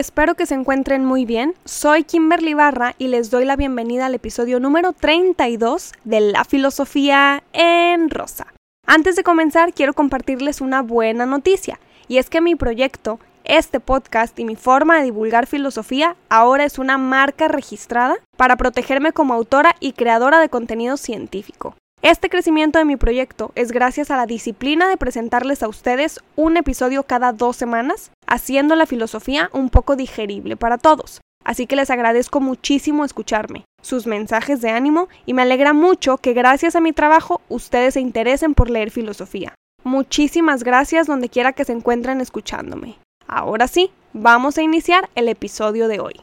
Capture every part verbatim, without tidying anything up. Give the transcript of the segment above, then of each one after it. Espero que se encuentren muy bien. Soy Kimberly Barra y les doy la bienvenida al episodio número treinta y dos de La Filosofía en Rosa. Antes de comenzar, quiero compartirles una buena noticia, y es que mi proyecto, este podcast y mi forma de divulgar filosofía ahora es una marca registrada para protegerme como autora y creadora de contenido científico. Este crecimiento de mi proyecto es gracias a la disciplina de presentarles a ustedes un episodio cada dos semanas, haciendo la filosofía un poco digerible para todos. Así que les agradezco muchísimo escucharme, sus mensajes de ánimo, y me alegra mucho que gracias a mi trabajo ustedes se interesen por leer filosofía. Muchísimas gracias donde quiera que se encuentren escuchándome. Ahora sí, vamos a iniciar el episodio de hoy.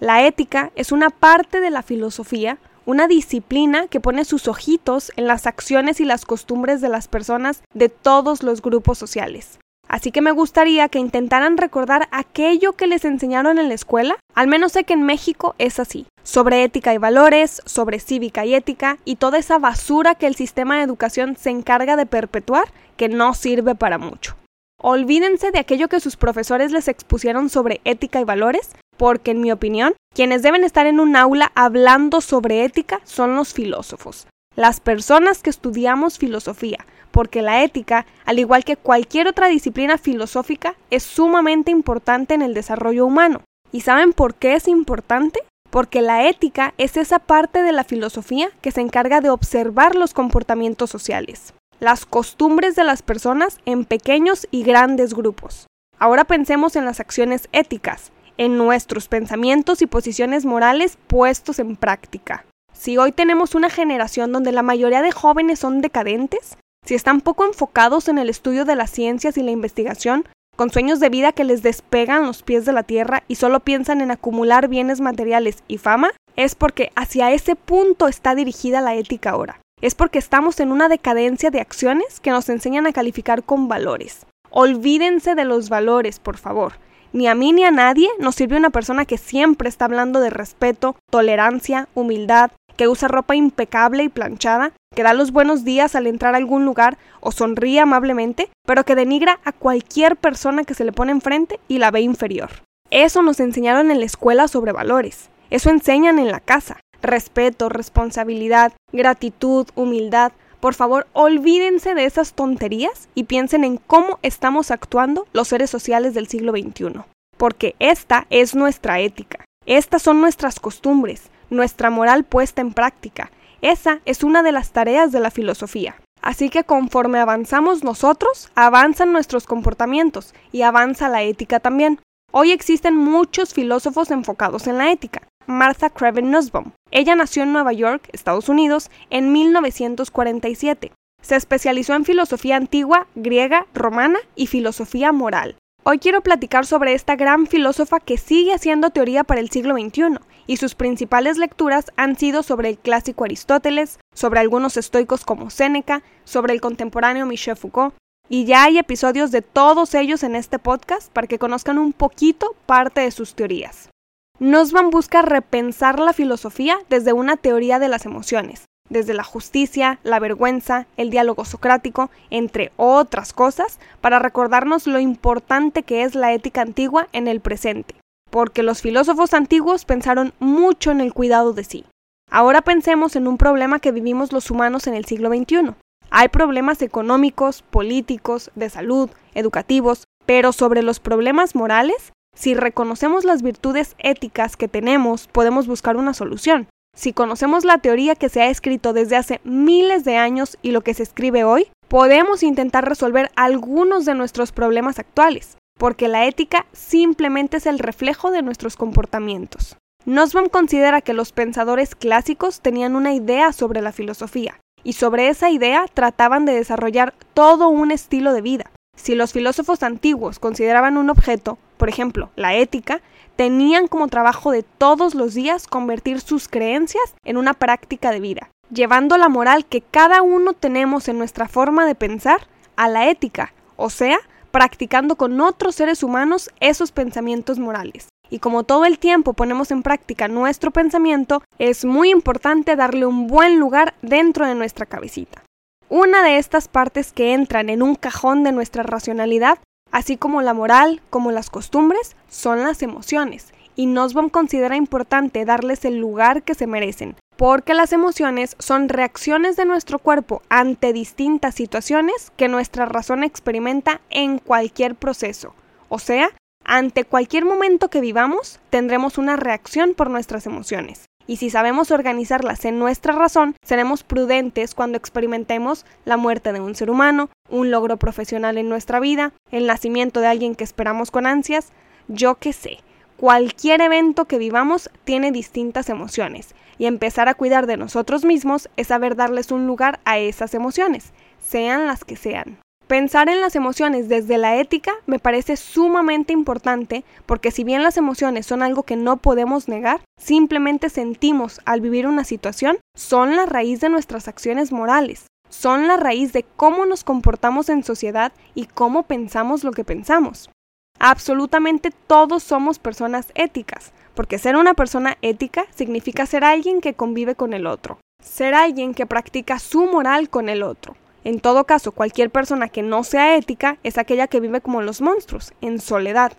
La ética es una parte de la filosofía, una disciplina que pone sus ojitos en las acciones y las costumbres de las personas de todos los grupos sociales. Así que me gustaría que intentaran recordar aquello que les enseñaron en la escuela, al menos sé que en México es así, sobre ética y valores, sobre cívica y ética y toda esa basura que el sistema de educación se encarga de perpetuar que no sirve para mucho. Olvídense de aquello que sus profesores les expusieron sobre ética y valores, porque en mi opinión, quienes deben estar en un aula hablando sobre ética son los filósofos, las personas que estudiamos filosofía, porque la ética, al igual que cualquier otra disciplina filosófica, es sumamente importante en el desarrollo humano. ¿Y saben por qué es importante? Porque la ética es esa parte de la filosofía que se encarga de observar los comportamientos sociales, las costumbres de las personas en pequeños y grandes grupos. Ahora pensemos en las acciones éticas, en nuestros pensamientos y posiciones morales puestos en práctica. Si hoy tenemos una generación donde la mayoría de jóvenes son decadentes, si están poco enfocados en el estudio de las ciencias y la investigación, con sueños de vida que les despegan los pies de la tierra y solo piensan en acumular bienes materiales y fama, es porque hacia ese punto está dirigida la ética ahora. Es porque estamos en una decadencia de acciones que nos enseñan a calificar con valores. Olvídense de los valores, por favor. Ni a mí ni a nadie nos sirve una persona que siempre está hablando de respeto, tolerancia, humildad, que usa ropa impecable y planchada, que da los buenos días al entrar a algún lugar o sonríe amablemente, pero que denigra a cualquier persona que se le pone enfrente y la ve inferior. Eso nos enseñaron en la escuela sobre valores. Eso enseñan en la casa. Respeto, responsabilidad, gratitud, humildad. Por favor, olvídense de esas tonterías y piensen en cómo estamos actuando los seres sociales del siglo veintiuno. Porque esta es nuestra ética. Estas son nuestras costumbres, nuestra moral puesta en práctica. Esa es una de las tareas de la filosofía. Así que conforme avanzamos nosotros, avanzan nuestros comportamientos y avanza la ética también. Hoy existen muchos filósofos enfocados en la ética. Martha Craven Nussbaum. Ella nació en Nueva York, Estados Unidos, en mil novecientos cuarenta y siete. Se especializó en filosofía antigua, griega, romana y filosofía moral. Hoy quiero platicar sobre esta gran filósofa que sigue haciendo teoría para el siglo veintiuno, y sus principales lecturas han sido sobre el clásico Aristóteles, sobre algunos estoicos como Séneca, sobre el contemporáneo Michel Foucault, y ya hay episodios de todos ellos en este podcast para que conozcan un poquito parte de sus teorías. Nussbaum busca repensar la filosofía desde una teoría de las emociones, desde la justicia, la vergüenza, el diálogo socrático, entre otras cosas, para recordarnos lo importante que es la ética antigua en el presente, porque los filósofos antiguos pensaron mucho en el cuidado de sí. Ahora pensemos en un problema que vivimos los humanos en el siglo veintiuno. Hay problemas económicos, políticos, de salud, educativos, pero sobre los problemas morales, si reconocemos las virtudes éticas que tenemos, podemos buscar una solución. Si conocemos la teoría que se ha escrito desde hace miles de años y lo que se escribe hoy, podemos intentar resolver algunos de nuestros problemas actuales, porque la ética simplemente es el reflejo de nuestros comportamientos. Nussbaum considera que los pensadores clásicos tenían una idea sobre la filosofía, y sobre esa idea trataban de desarrollar todo un estilo de vida. Si los filósofos antiguos consideraban un objeto, por ejemplo, la ética, tenían como trabajo de todos los días convertir sus creencias en una práctica de vida, llevando la moral que cada uno tenemos en nuestra forma de pensar a la ética, o sea, practicando con otros seres humanos esos pensamientos morales. Y como todo el tiempo ponemos en práctica nuestro pensamiento, es muy importante darle un buen lugar dentro de nuestra cabecita. Una de estas partes que entran en un cajón de nuestra racionalidad Así como la moral, como las costumbres, son las emociones, y Nussbaum considera importante darles el lugar que se merecen, porque las emociones son reacciones de nuestro cuerpo ante distintas situaciones que nuestra razón experimenta en cualquier proceso. O sea, ante cualquier momento que vivamos, tendremos una reacción por nuestras emociones. Y si sabemos organizarlas en nuestra razón, seremos prudentes cuando experimentemos la muerte de un ser humano, un logro profesional en nuestra vida, el nacimiento de alguien que esperamos con ansias, yo qué sé. Cualquier evento que vivamos tiene distintas emociones, y empezar a cuidar de nosotros mismos es saber darles un lugar a esas emociones, sean las que sean. Pensar en las emociones desde la ética me parece sumamente importante, porque si bien las emociones son algo que no podemos negar, simplemente sentimos al vivir una situación, son la raíz de nuestras acciones morales, son la raíz de cómo nos comportamos en sociedad y cómo pensamos lo que pensamos. Absolutamente todos somos personas éticas, porque ser una persona ética significa ser alguien que convive con el otro, ser alguien que practica su moral con el otro. En todo caso, cualquier persona que no sea ética es aquella que vive como los monstruos, en soledad.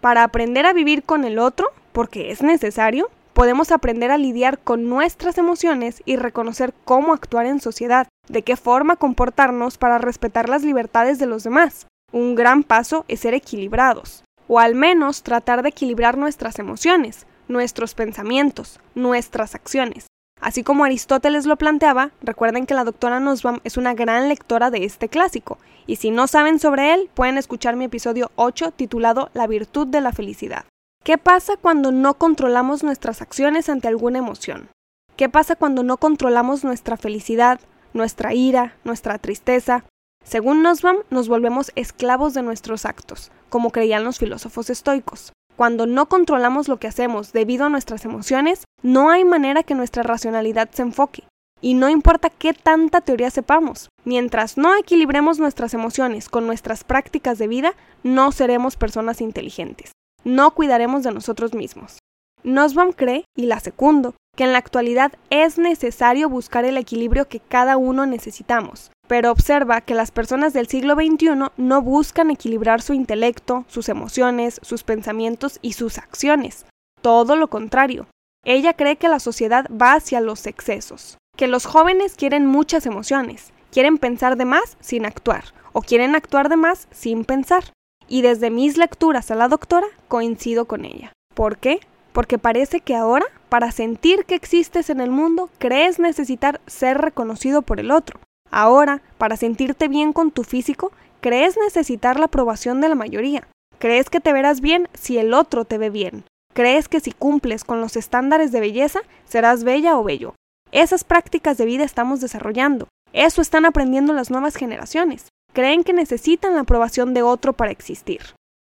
Para aprender a vivir con el otro, porque es necesario, podemos aprender a lidiar con nuestras emociones y reconocer cómo actuar en sociedad, de qué forma comportarnos para respetar las libertades de los demás. Un gran paso es ser equilibrados, o al menos tratar de equilibrar nuestras emociones, nuestros pensamientos, nuestras acciones. Así como Aristóteles lo planteaba, recuerden que la doctora Nussbaum es una gran lectora de este clásico, y si no saben sobre él, pueden escuchar mi episodio ocho titulado La virtud de la felicidad. ¿Qué pasa cuando no controlamos nuestras acciones ante alguna emoción? ¿Qué pasa cuando no controlamos nuestra felicidad, nuestra ira, nuestra tristeza? Según Nussbaum, nos volvemos esclavos de nuestros actos, como creían los filósofos estoicos. Cuando no controlamos lo que hacemos debido a nuestras emociones, no hay manera que nuestra racionalidad se enfoque. Y no importa qué tanta teoría sepamos, mientras no equilibremos nuestras emociones con nuestras prácticas de vida, no seremos personas inteligentes. No cuidaremos de nosotros mismos. Nussbaum cree, y la secundo, que en la actualidad es necesario buscar el equilibrio que cada uno necesitamos, pero observa que las personas del siglo veintiuno no buscan equilibrar su intelecto, sus emociones, sus pensamientos y sus acciones. Todo lo contrario. Ella cree que la sociedad va hacia los excesos, que los jóvenes quieren muchas emociones, quieren pensar de más sin actuar, o quieren actuar de más sin pensar. Y desde mis lecturas a la doctora coincido con ella. ¿Por qué? Porque parece que ahora, para sentir que existes en el mundo, crees necesitar ser reconocido por el otro. Ahora, para sentirte bien con tu físico, crees necesitar la aprobación de la mayoría. Crees que te verás bien si el otro te ve bien. Crees que si cumples con los estándares de belleza, serás bella o bello. Esas prácticas de vida estamos desarrollando. Eso están aprendiendo las nuevas generaciones. Creen que necesitan la aprobación de otro para existir.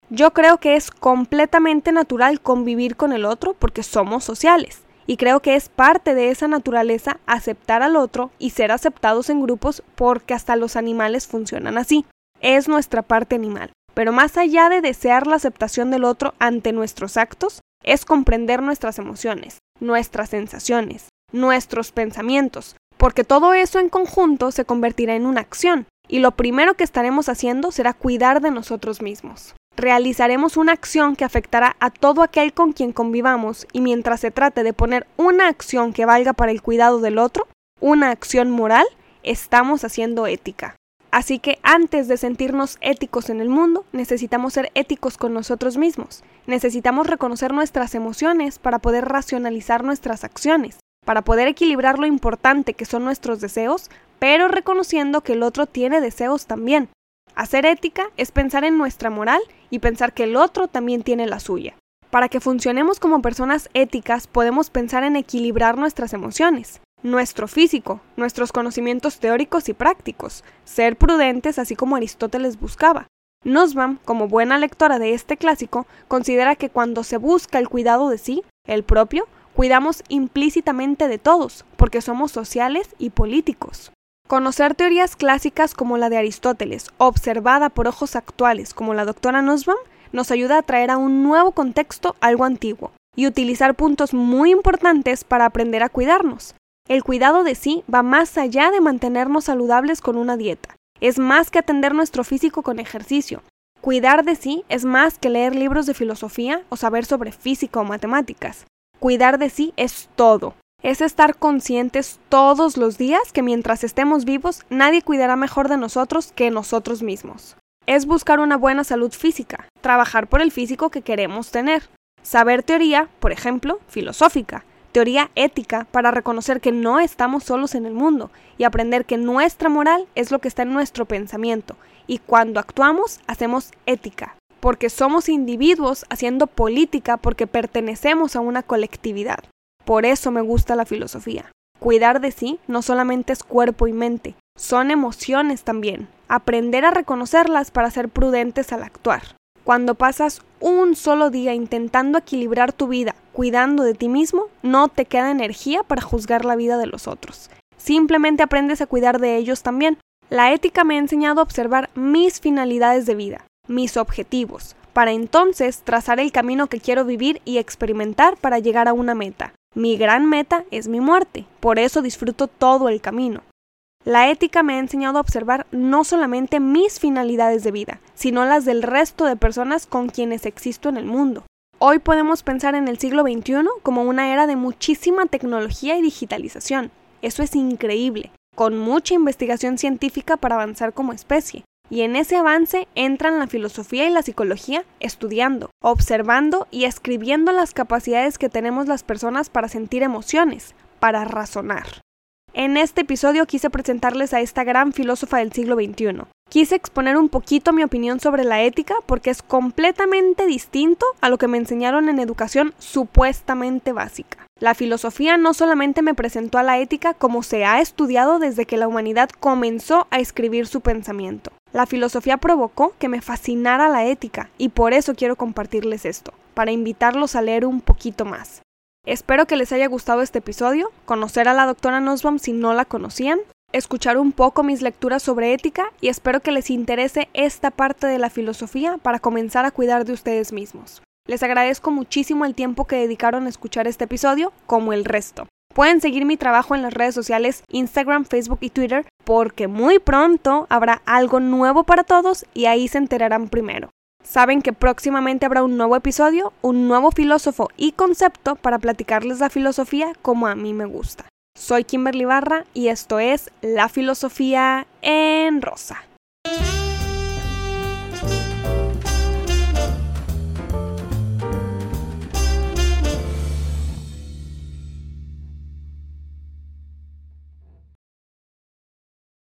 Yo creo que es completamente natural convivir con el otro porque somos sociales, y creo que es parte de esa naturaleza aceptar al otro y ser aceptados en grupos porque hasta los animales funcionan así. Es nuestra parte animal, pero más allá de desear la aceptación del otro ante nuestros actos, es comprender nuestras emociones, nuestras sensaciones, nuestros pensamientos, porque todo eso en conjunto se convertirá en una acción, y lo primero que estaremos haciendo será cuidar de nosotros mismos. Realizaremos una acción que afectará a todo aquel con quien convivamos, y mientras se trate de poner una acción que valga para el cuidado del otro, una acción moral, estamos haciendo ética. Así que antes de sentirnos éticos en el mundo, necesitamos ser éticos con nosotros mismos. Necesitamos reconocer nuestras emociones para poder racionalizar nuestras acciones, para poder equilibrar lo importante que son nuestros deseos, pero reconociendo que el otro tiene deseos también. Hacer ética es pensar en nuestra moral y pensar que el otro también tiene la suya. Para que funcionemos como personas éticas, podemos pensar en equilibrar nuestras emociones, nuestro físico, nuestros conocimientos teóricos y prácticos, ser prudentes así como Aristóteles buscaba. Nussbaum, como buena lectora de este clásico, considera que cuando se busca el cuidado de sí, el propio, cuidamos implícitamente de todos, porque somos sociales y políticos. Conocer teorías clásicas como la de Aristóteles, observada por ojos actuales como la doctora Nussbaum, nos ayuda a traer a un nuevo contexto algo antiguo y utilizar puntos muy importantes para aprender a cuidarnos. El cuidado de sí va más allá de mantenernos saludables con una dieta, es más que atender nuestro físico con ejercicio. Cuidar de sí es más que leer libros de filosofía o saber sobre física o matemáticas. Cuidar de sí es todo. Es estar conscientes todos los días que mientras estemos vivos, nadie cuidará mejor de nosotros que nosotros mismos. Es buscar una buena salud física, trabajar por el físico que queremos tener. Saber teoría, por ejemplo, filosófica, teoría ética para reconocer que no estamos solos en el mundo y aprender que nuestra moral es lo que está en nuestro pensamiento y cuando actuamos hacemos ética, porque somos individuos haciendo política porque pertenecemos a una colectividad. Por eso me gusta la filosofía. Cuidar de sí no solamente es cuerpo y mente, son emociones también. Aprender a reconocerlas para ser prudentes al actuar. Cuando pasas un solo día intentando equilibrar tu vida, cuidando de ti mismo, no te queda energía para juzgar la vida de los otros. Simplemente aprendes a cuidar de ellos también. La ética me ha enseñado a observar mis finalidades de vida, mis objetivos, para entonces trazar el camino que quiero vivir y experimentar para llegar a una meta. Mi gran meta es mi muerte, por eso disfruto todo el camino. La ética me ha enseñado a observar no solamente mis finalidades de vida, sino las del resto de personas con quienes existo en el mundo. Hoy podemos pensar en el siglo veintiuno como una era de muchísima tecnología y digitalización. Eso es increíble, con mucha investigación científica para avanzar como especie. Y en ese avance entran la filosofía y la psicología estudiando, observando y escribiendo las capacidades que tenemos las personas para sentir emociones, para razonar. En este episodio quise presentarles a esta gran filósofa del siglo veintiuno. Quise exponer un poquito mi opinión sobre la ética porque es completamente distinto a lo que me enseñaron en educación supuestamente básica. La filosofía no solamente me presentó a la ética como se ha estudiado desde que la humanidad comenzó a escribir su pensamiento. La filosofía provocó que me fascinara la ética y por eso quiero compartirles esto, para invitarlos a leer un poquito más. Espero que les haya gustado este episodio, conocer a la doctora Nussbaum si no la conocían, escuchar un poco mis lecturas sobre ética y espero que les interese esta parte de la filosofía para comenzar a cuidar de ustedes mismos. Les agradezco muchísimo el tiempo que dedicaron a escuchar este episodio, como el resto. Pueden seguir mi trabajo en las redes sociales Instagram, Facebook y Twitter porque muy pronto habrá algo nuevo para todos y ahí se enterarán primero. Saben que próximamente habrá un nuevo episodio, un nuevo filósofo y concepto para platicarles la filosofía como a mí me gusta. Soy Kimberly Barra y esto es La Filosofía en Rosa.